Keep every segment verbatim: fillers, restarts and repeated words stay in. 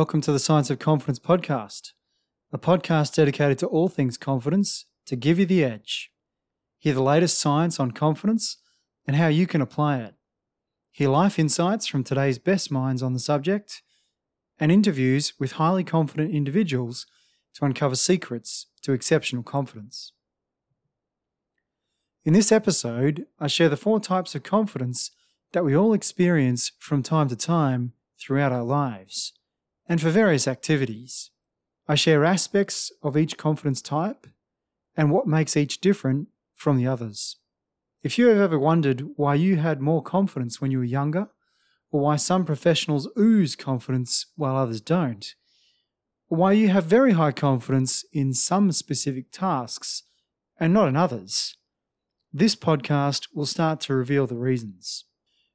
Welcome to the Science of Confidence podcast, a podcast dedicated to all things confidence to give you the edge. Hear the latest science on confidence and how you can apply it. Hear life insights from today's best minds on the subject and interviews with highly confident individuals to uncover secrets to exceptional confidence. In this episode, I share the four types of confidence that we all experience from time to time throughout our lives and for various activities. I share aspects of each confidence type and what makes each different from the others. If you have ever wondered why you had more confidence when you were younger, or why some professionals ooze confidence while others don't, or why you have very high confidence in some specific tasks and not in others, this podcast will start to reveal the reasons.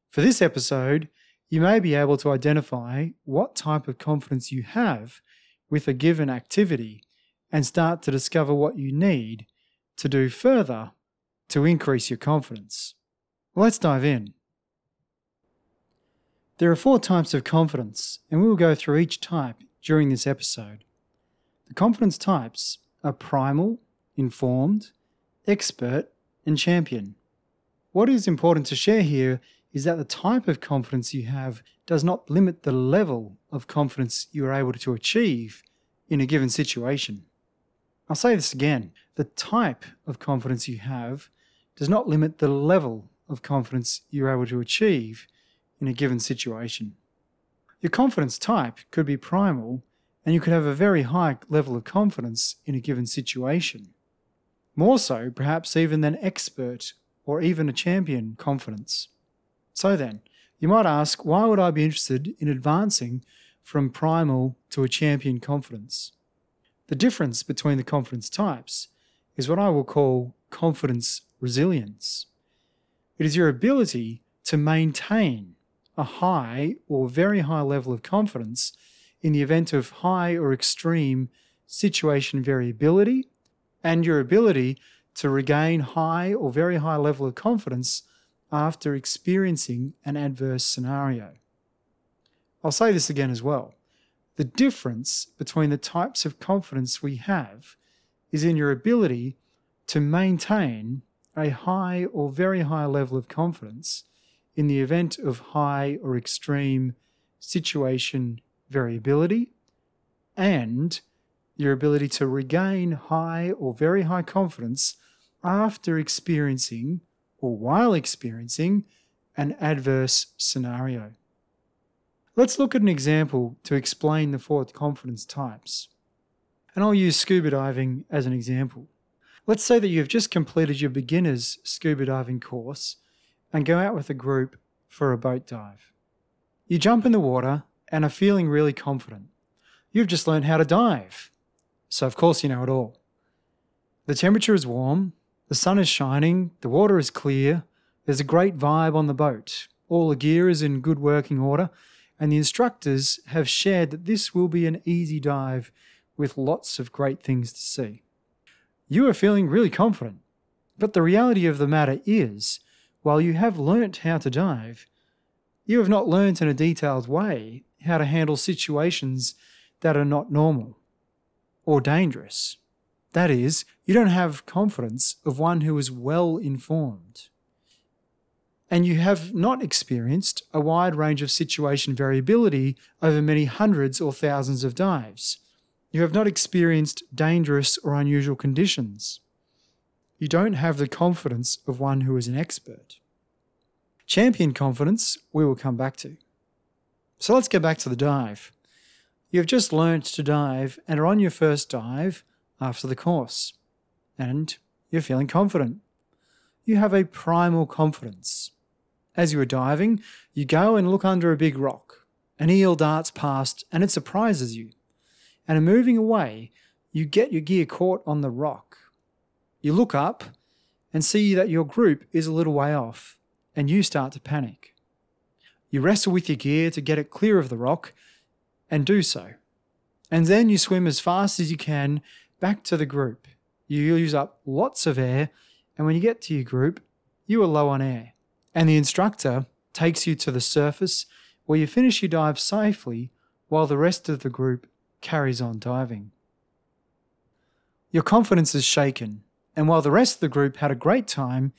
For this episode, you may be able to identify what type of confidence you have with a given activity and start to discover what you need to do further to increase your confidence. Let's dive in. There are four types of confidence, and we will go through each type during this episode. The confidence types are primal, informed, expert, and champion. What is important to share here is that the type of confidence you have does not limit the level of confidence you are able to achieve in a given situation. I'll say this again. The type of confidence you have does not limit the level of confidence you're able to achieve in a given situation. Your confidence type could be primal, and you could have a very high level of confidence in a given situation. More so, perhaps, even than expert or even a champion confidence. So then, you might ask, why would I be interested in advancing from primal to a champion confidence? The difference between the confidence types is what I will call confidence resilience. It is your ability to maintain a high or very high level of confidence in the event of high or extreme situation variability, and your ability to regain high or very high level of confidence after experiencing an adverse scenario. I'll say this again as well. The difference between the types of confidence we have is in your ability to maintain a high or very high level of confidence in the event of high or extreme situation variability, and your ability to regain high or very high confidence after experiencing or while experiencing an adverse scenario. Let's look at an example to explain the four confidence types. And I'll use scuba diving as an example. Let's say that you've just completed your beginner's scuba diving course and go out with a group for a boat dive. You jump in the water and are feeling really confident. You've just learned how to dive, so of course you know it all. The temperature is warm, the sun is shining, the water is clear, there's a great vibe on the boat, all the gear is in good working order, and the instructors have shared that this will be an easy dive with lots of great things to see. You are feeling really confident, but the reality of the matter is, while you have learnt how to dive, you have not learnt in a detailed way how to handle situations that are not normal or dangerous. That is, you don't have confidence of one who is well informed. And you have not experienced a wide range of situation variability over many hundreds or thousands of dives. You have not experienced dangerous or unusual conditions. You don't have the confidence of one who is an expert. Champion confidence we will come back to. So let's go back to the dive. You have just learnt to dive and are on your first dive after the course, and you're feeling confident. You have a primal confidence. As you are diving, you go and look under a big rock. An eel darts past and it surprises you. And in moving away, you get your gear caught on the rock. You look up and see that your group is a little way off, and you start to panic. You wrestle with your gear to get it clear of the rock and do so. And then you swim as fast as you can back to the group. You use up lots of air, and when you get to your group, you are low on air. And the instructor takes you to the surface where you finish your dive safely while the rest of the group carries on diving. Your confidence is shaken, and while the rest of the group had a great time,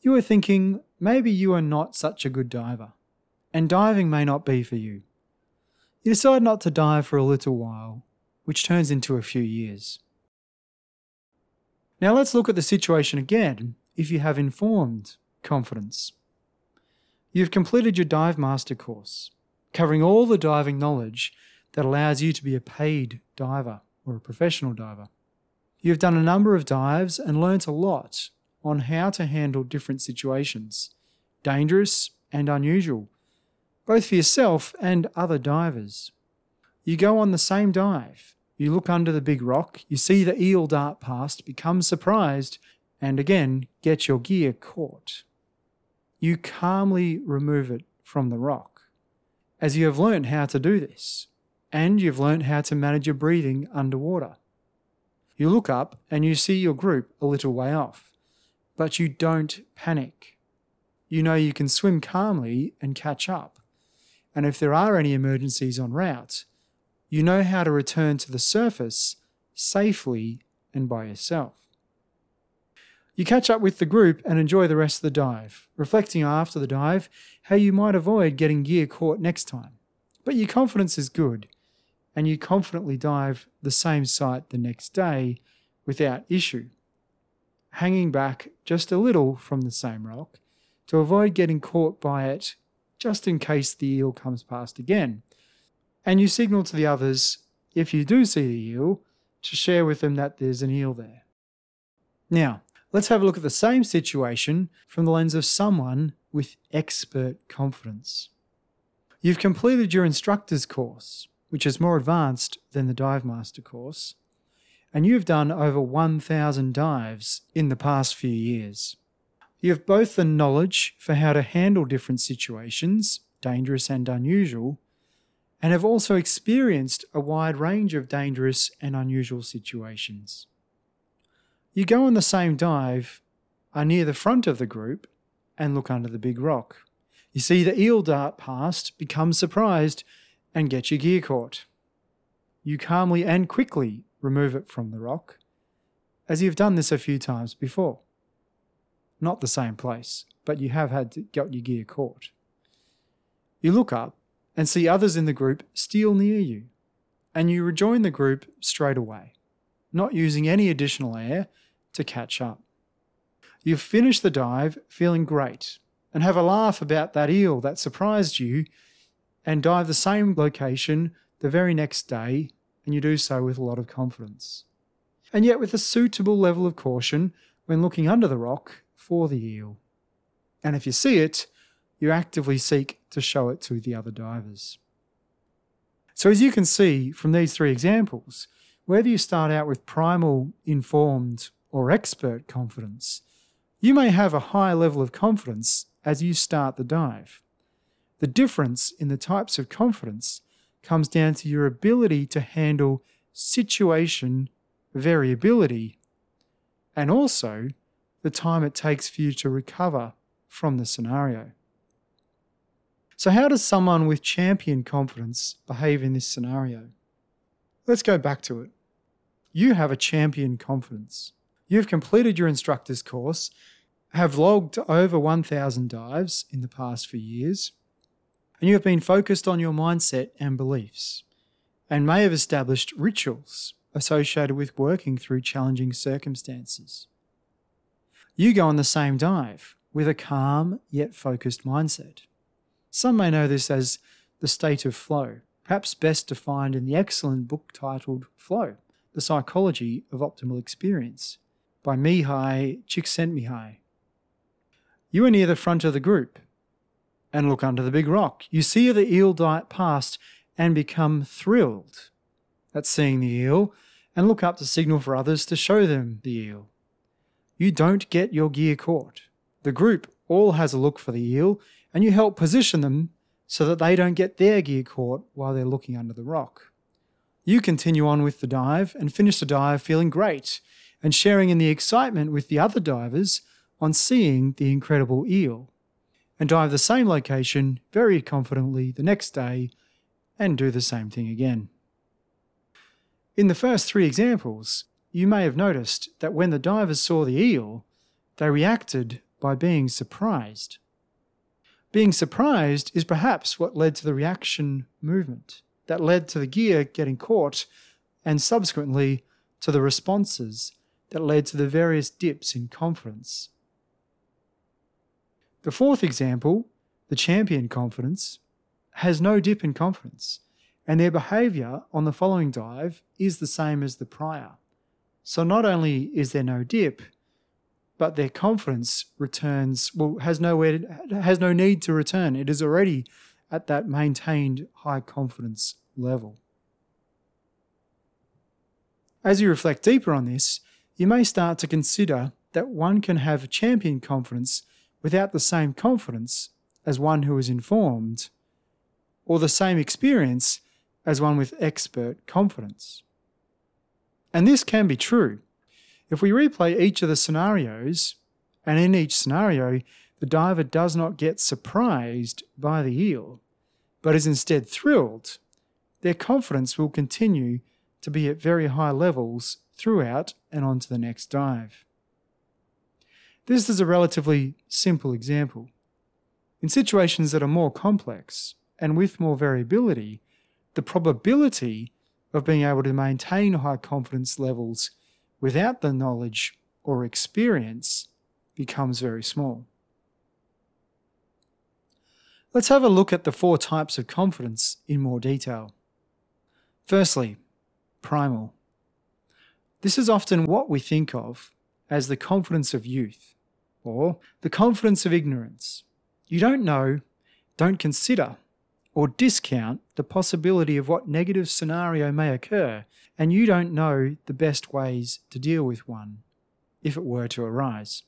you are thinking maybe you are not such a good diver, and diving may not be for you. You decide not to dive for a little while, which turns into a few years. Now let's look at the situation again if you have informed confidence. You've completed your dive master course, covering all the diving knowledge that allows you to be a paid diver or a professional diver. You've done a number of dives and learnt a lot on how to handle different situations, dangerous and unusual, both for yourself and other divers. You go on the same dive, you look under the big rock, you see the eel dart past, become surprised, and again get your gear caught. You calmly remove it from the rock, as you have learned how to do this, and you've learned how to manage your breathing underwater. You look up and you see your group a little way off, but you don't panic. You know you can swim calmly and catch up, and if there are any emergencies en route, you know how to return to the surface safely and by yourself. You catch up with the group and enjoy the rest of the dive, reflecting after the dive how you might avoid getting gear caught next time. But your confidence is good, and you confidently dive the same site the next day without issue, hanging back just a little from the same rock to avoid getting caught by it just in case the eel comes past again. And you signal to the others, if you do see the eel, to share with them that there's an eel there. Now, let's have a look at the same situation from the lens of someone with expert confidence. You've completed your instructor's course, which is more advanced than the dive master course, and you've done over one thousand dives in the past few years. You have both the knowledge for how to handle different situations, dangerous and unusual, and have also experienced a wide range of dangerous and unusual situations. You go on the same dive, are near the front of the group, and look under the big rock. You see the eel dart past, become surprised, and get your gear caught. You calmly and quickly remove it from the rock, as you've done this a few times before. Not the same place, but you have had to get your gear caught. You look up and see others in the group still near you, and you rejoin the group straight away, not using any additional air to catch up. You've finished the dive feeling great and have a laugh about that eel that surprised you and dive the same location the very next day, and you do so with a lot of confidence. And yet with a suitable level of caution when looking under the rock for the eel. And if you see it, you actively seek to show it to the other divers. So as you can see from these three examples, whether you start out with primal, informed, or expert confidence, you may have a high level of confidence as you start the dive. The difference in the types of confidence comes down to your ability to handle situation variability and also the time it takes for you to recover from the scenario. So how does someone with champion confidence behave in this scenario? Let's go back to it. You have a champion confidence. You've completed your instructor's course, have logged over one thousand dives in the past few years, and you have been focused on your mindset and beliefs, and may have established rituals associated with working through challenging circumstances. You go on the same dive with a calm yet focused mindset. Some may know this as the state of flow, perhaps best defined in the excellent book titled Flow: The Psychology of Optimal Experience by Mihaly Csikszentmihalyi. You are near the front of the group and look under the big rock. You see the eel dart past and become thrilled at seeing the eel and look up to signal for others to show them the eel. You don't get your gear caught. The group all has a look for the eel and you help position them so that they don't get their gear caught while they're looking under the rock. You continue on with the dive and finish the dive feeling great and sharing in the excitement with the other divers on seeing the incredible eel, and dive the same location very confidently the next day and do the same thing again. In the first three examples, you may have noticed that when the divers saw the eel, they reacted by being surprised. Being surprised is perhaps what led to the reaction movement, that led to the gear getting caught, and subsequently to the responses that led to the various dips in confidence. The fourth example, the champion confidence, has no dip in confidence, and their behaviour on the following dive is the same as the prior. So not only is there no dip, but their confidence returns, well, has nowhere, has no need to return. It is already at that maintained high confidence level. As you reflect deeper on this, you may start to consider that one can have champion confidence without the same confidence as one who is informed, or the same experience as one with expert confidence. And this can be true. If we replay each of the scenarios, and in each scenario, the diver does not get surprised by the eel, but is instead thrilled, their confidence will continue to be at very high levels throughout and onto the next dive. This is a relatively simple example. In situations that are more complex and with more variability, the probability of being able to maintain high confidence levels without the knowledge or experience becomes very small. Let's have a look at the four types of confidence in more detail. Firstly, primal. This is often what we think of as the confidence of youth, or the confidence of ignorance. You don't know, don't consider, or discount the possibility of what negative scenario may occur, and you don't know the best ways to deal with one, if it were to arise.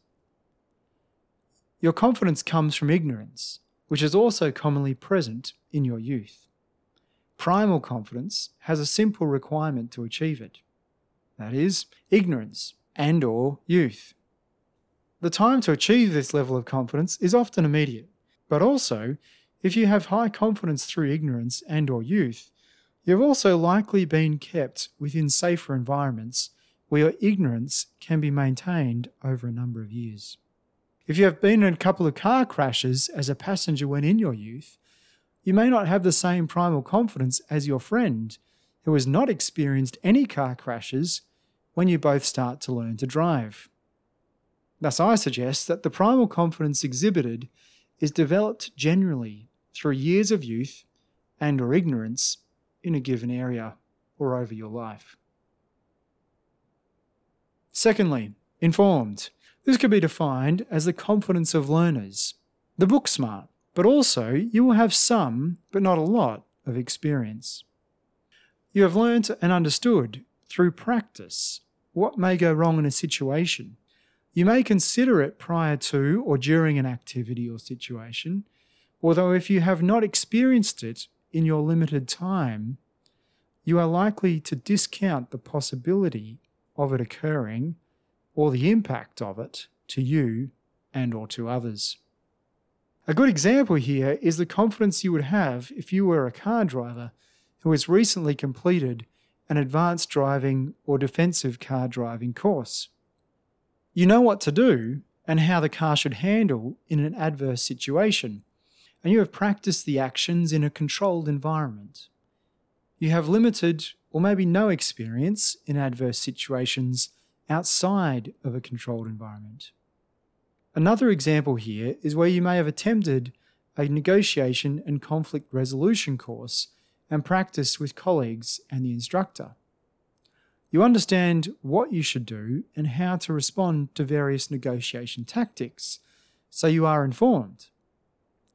Your confidence comes from ignorance, which is also commonly present in your youth. Primal confidence has a simple requirement to achieve it, that is, ignorance and or youth. The time to achieve this level of confidence is often immediate, but also, if you have high confidence through ignorance and or youth, you've also likely been kept within safer environments where your ignorance can be maintained over a number of years. If you have been in a couple of car crashes as a passenger when in your youth, you may not have the same primal confidence as your friend who has not experienced any car crashes when you both start to learn to drive. Thus, I suggest that the primal confidence exhibited is developed generally through years of youth and or ignorance in a given area or over your life. Secondly, informed. This could be defined as the confidence of learners, the book smart, but also you will have some, but not a lot, of experience. You have learnt and understood through practice what may go wrong in a situation. You may consider it prior to or during an activity or situation, although if you have not experienced it in your limited time, you are likely to discount the possibility of it occurring or the impact of it to you and or to others. A good example here is the confidence you would have if you were a car driver who has recently completed an advanced driving or defensive car driving course. You know what to do and how the car should handle in an adverse situation, and you have practiced the actions in a controlled environment. You have limited or maybe no experience in adverse situations outside of a controlled environment. Another example here is where you may have attempted a negotiation and conflict resolution course and practiced with colleagues and the instructor. You understand what you should do and how to respond to various negotiation tactics, so you are informed.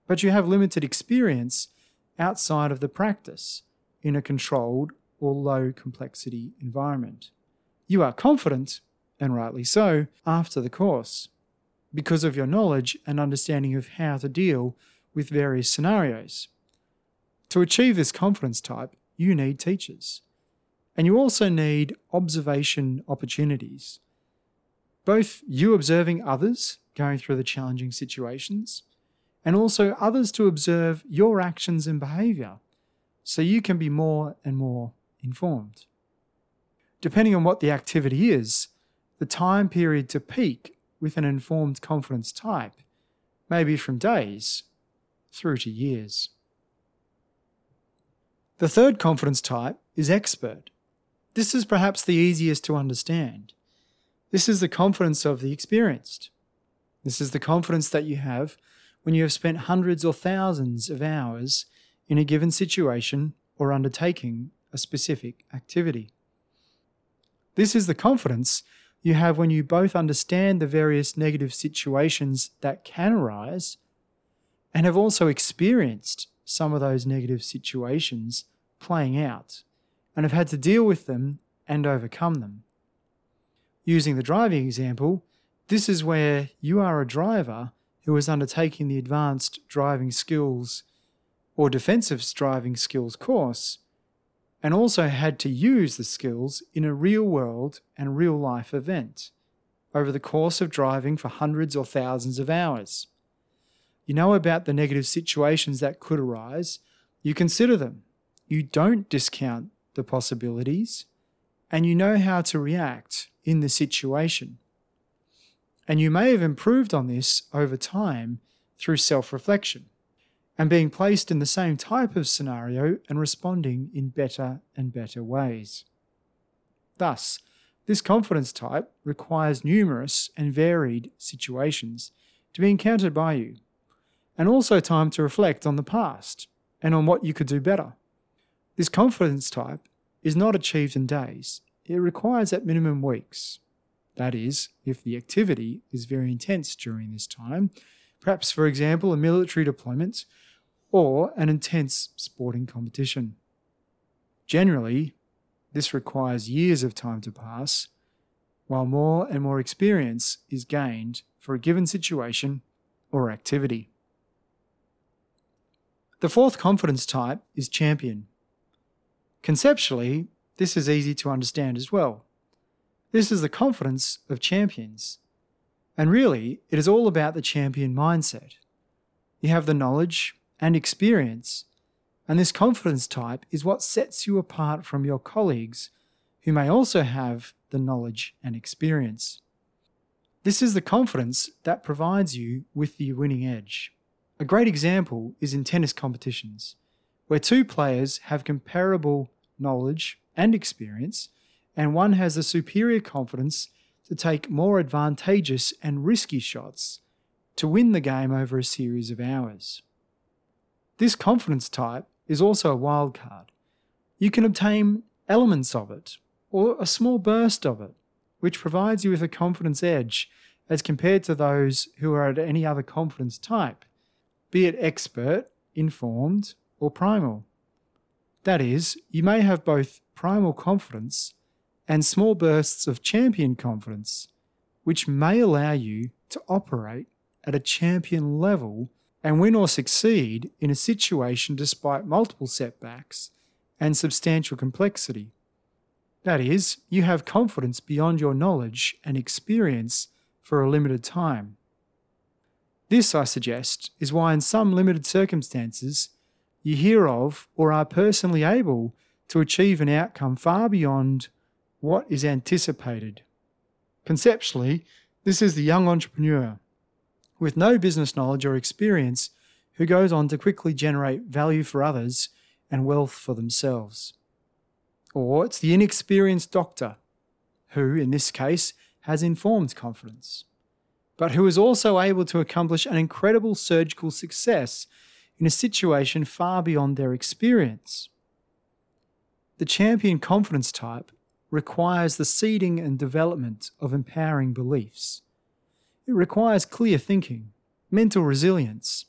But you have limited experience outside of the practice in a controlled or low complexity environment. You are confident, and rightly so, after the course, because of your knowledge and understanding of how to deal with various scenarios. To achieve this confidence type, you need teachers, and you also need observation opportunities. Both you observing others going through the challenging situations, and also others to observe your actions and behaviour, so you can be more and more informed. Depending on what the activity is, the time period to peak with an informed confidence type may be from days through to years. The third confidence type is expert. This is perhaps the easiest to understand. This is the confidence of the experienced. This is the confidence that you have when you have spent hundreds or thousands of hours in a given situation or undertaking a specific activity. This is the confidence you have when you both understand the various negative situations that can arise and have also experienced some of those negative situations playing out and have had to deal with them and overcome them. Using the driving example, this is where you are a driver who is undertaking the advanced driving skills or defensive driving skills course, and also had to use the skills in a real-world and real-life event over the course of driving for hundreds or thousands of hours. You know about the negative situations that could arise, you consider them, you don't discount the possibilities, and you know how to react in the situation. And you may have improved on this over time through self-reflection and being placed in the same type of scenario and responding in better and better ways. Thus, this confidence type requires numerous and varied situations to be encountered by you, and also time to reflect on the past and on what you could do better. This confidence type is not achieved in days. It requires at minimum weeks. That is, if the activity is very intense during this time, perhaps, for example, a military deployment or an intense sporting competition. Generally, this requires years of time to pass, while more and more experience is gained for a given situation or activity. The fourth confidence type is champion. Conceptually, this is easy to understand as well. This is the confidence of champions. And really, it is all about the champion mindset. You have the knowledge and experience, and this confidence type is what sets you apart from your colleagues who may also have the knowledge and experience. This is the confidence that provides you with the winning edge. A great example is in tennis competitions, where two players have comparable knowledge and experience, and one has the superior confidence to take more advantageous and risky shots to win the game over a series of hours. This confidence type is also a wild card. You can obtain elements of it, or a small burst of it, which provides you with a confidence edge as compared to those who are at any other confidence type, be it expert, informed, or primal. That is, you may have both primal confidence and small bursts of champion confidence, which may allow you to operate at a champion level and win or succeed in a situation despite multiple setbacks and substantial complexity. That is, you have confidence beyond your knowledge and experience for a limited time. This, I suggest, is why in some limited circumstances you hear of or are personally able to achieve an outcome far beyond what is anticipated. Conceptually, this is the young entrepreneur with no business knowledge or experience who goes on to quickly generate value for others and wealth for themselves. Or it's the inexperienced doctor who, in this case, has informed confidence, but who is also able to accomplish an incredible surgical success in a situation far beyond their experience. The champion confidence type requires the seeding and development of empowering beliefs. It requires clear thinking, mental resilience,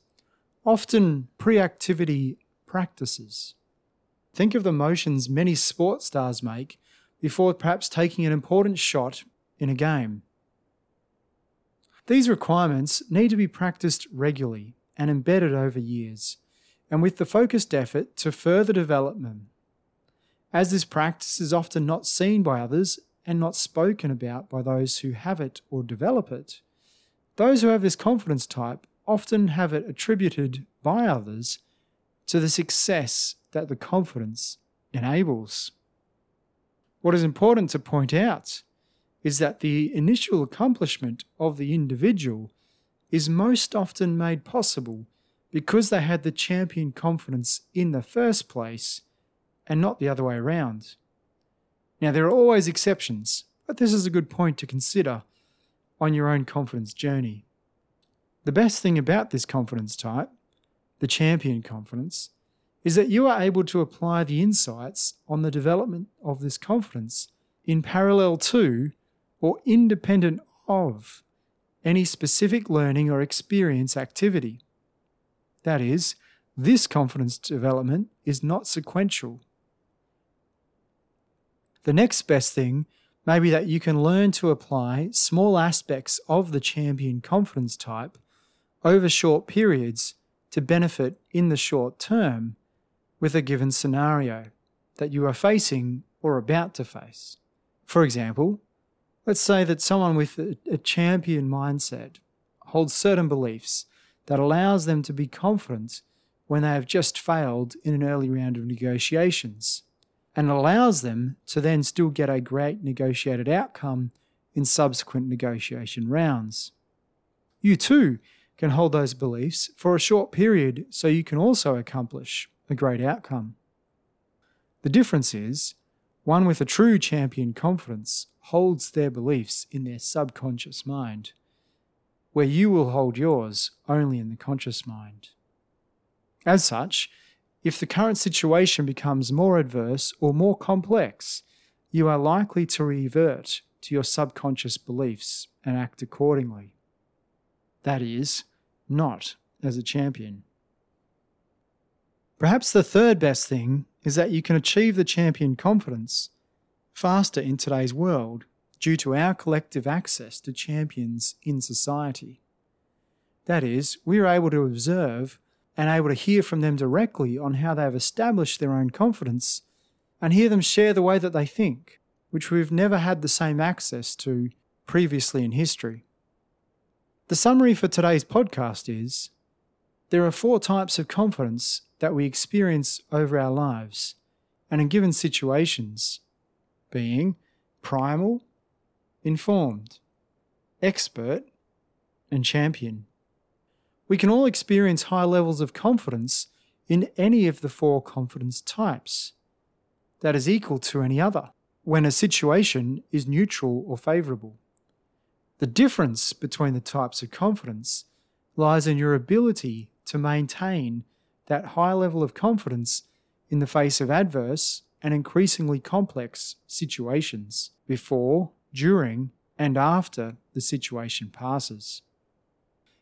often pre-activity practices. Think of the motions many sports stars make before perhaps taking an important shot in a game. These requirements need to be practiced regularly and embedded over years, and with the focused effort to further develop them, as this practice is often not seen by others and not spoken about by those who have it or develop it. Those who have this confidence type often have it attributed by others to the success that the confidence enables. What is important to point out is that the initial accomplishment of the individual is most often made possible because they had the champion confidence in the first place and not the other way around. Now, there are always exceptions, but this is a good point to consider on your own confidence journey. The best thing about this confidence type, the champion confidence, is that you are able to apply the insights on the development of this confidence in parallel to or independent of any specific learning or experience activity. That is, this confidence development is not sequential. The next best thing may be that you can learn to apply small aspects of the champion confidence type over short periods to benefit in the short term with a given scenario that you are facing or about to face. For example, let's say that someone with a champion mindset holds certain beliefs that allows them to be confident when they have just failed in an early round of negotiations, and allows them to then still get a great negotiated outcome in subsequent negotiation rounds. You too can hold those beliefs for a short period so you can also accomplish a great outcome. The difference is, one with a true champion confidence holds their beliefs in their subconscious mind, where you will hold yours only in the conscious mind. As such, if the current situation becomes more adverse or more complex, you are likely to revert to your subconscious beliefs and act accordingly. That is, not as a champion. Perhaps the third best thing is that you can achieve the champion confidence faster in today's world, due to our collective access to champions in society. That is, we are able to observe and able to hear from them directly on how they have established their own confidence and hear them share the way that they think, which we've never had the same access to previously in history. The summary for today's podcast is, there are four types of confidence that we experience over our lives and in given situations, being primal, informed, expert, and champion. We can all experience high levels of confidence in any of the four confidence types that is equal to any other when a situation is neutral or favourable. The difference between the types of confidence lies in your ability to maintain that high level of confidence in the face of adverse and increasingly complex situations before, during and after the situation passes.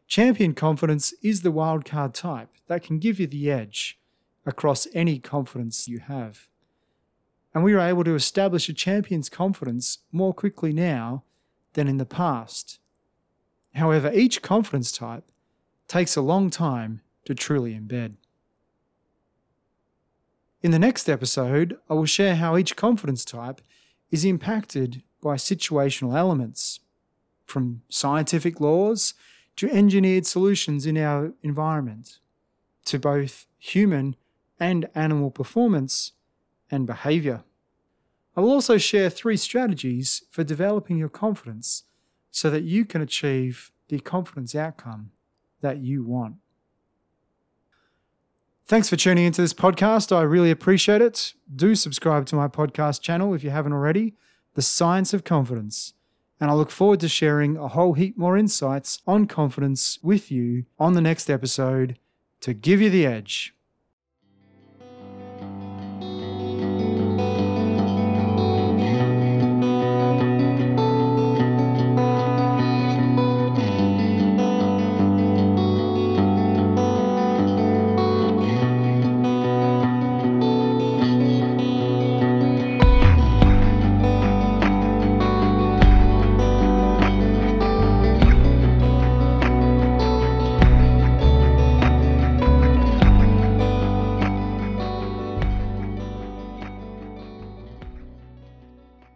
Champion confidence is the wildcard type that can give you the edge across any confidence you have. And we are able to establish a champion's confidence more quickly now than in the past. However, each confidence type takes a long time to truly embed. In the next episode, I will share how each confidence type is impacted by situational elements, from scientific laws to engineered solutions in our environment, to both human and animal performance and behaviour. I will also share three strategies for developing your confidence so that you can achieve the confidence outcome that you want. Thanks for tuning into this podcast. I really appreciate it. Do subscribe to my podcast channel if you haven't already, The Science of Confidence, and I look forward to sharing a whole heap more insights on confidence with you on the next episode to give you the edge.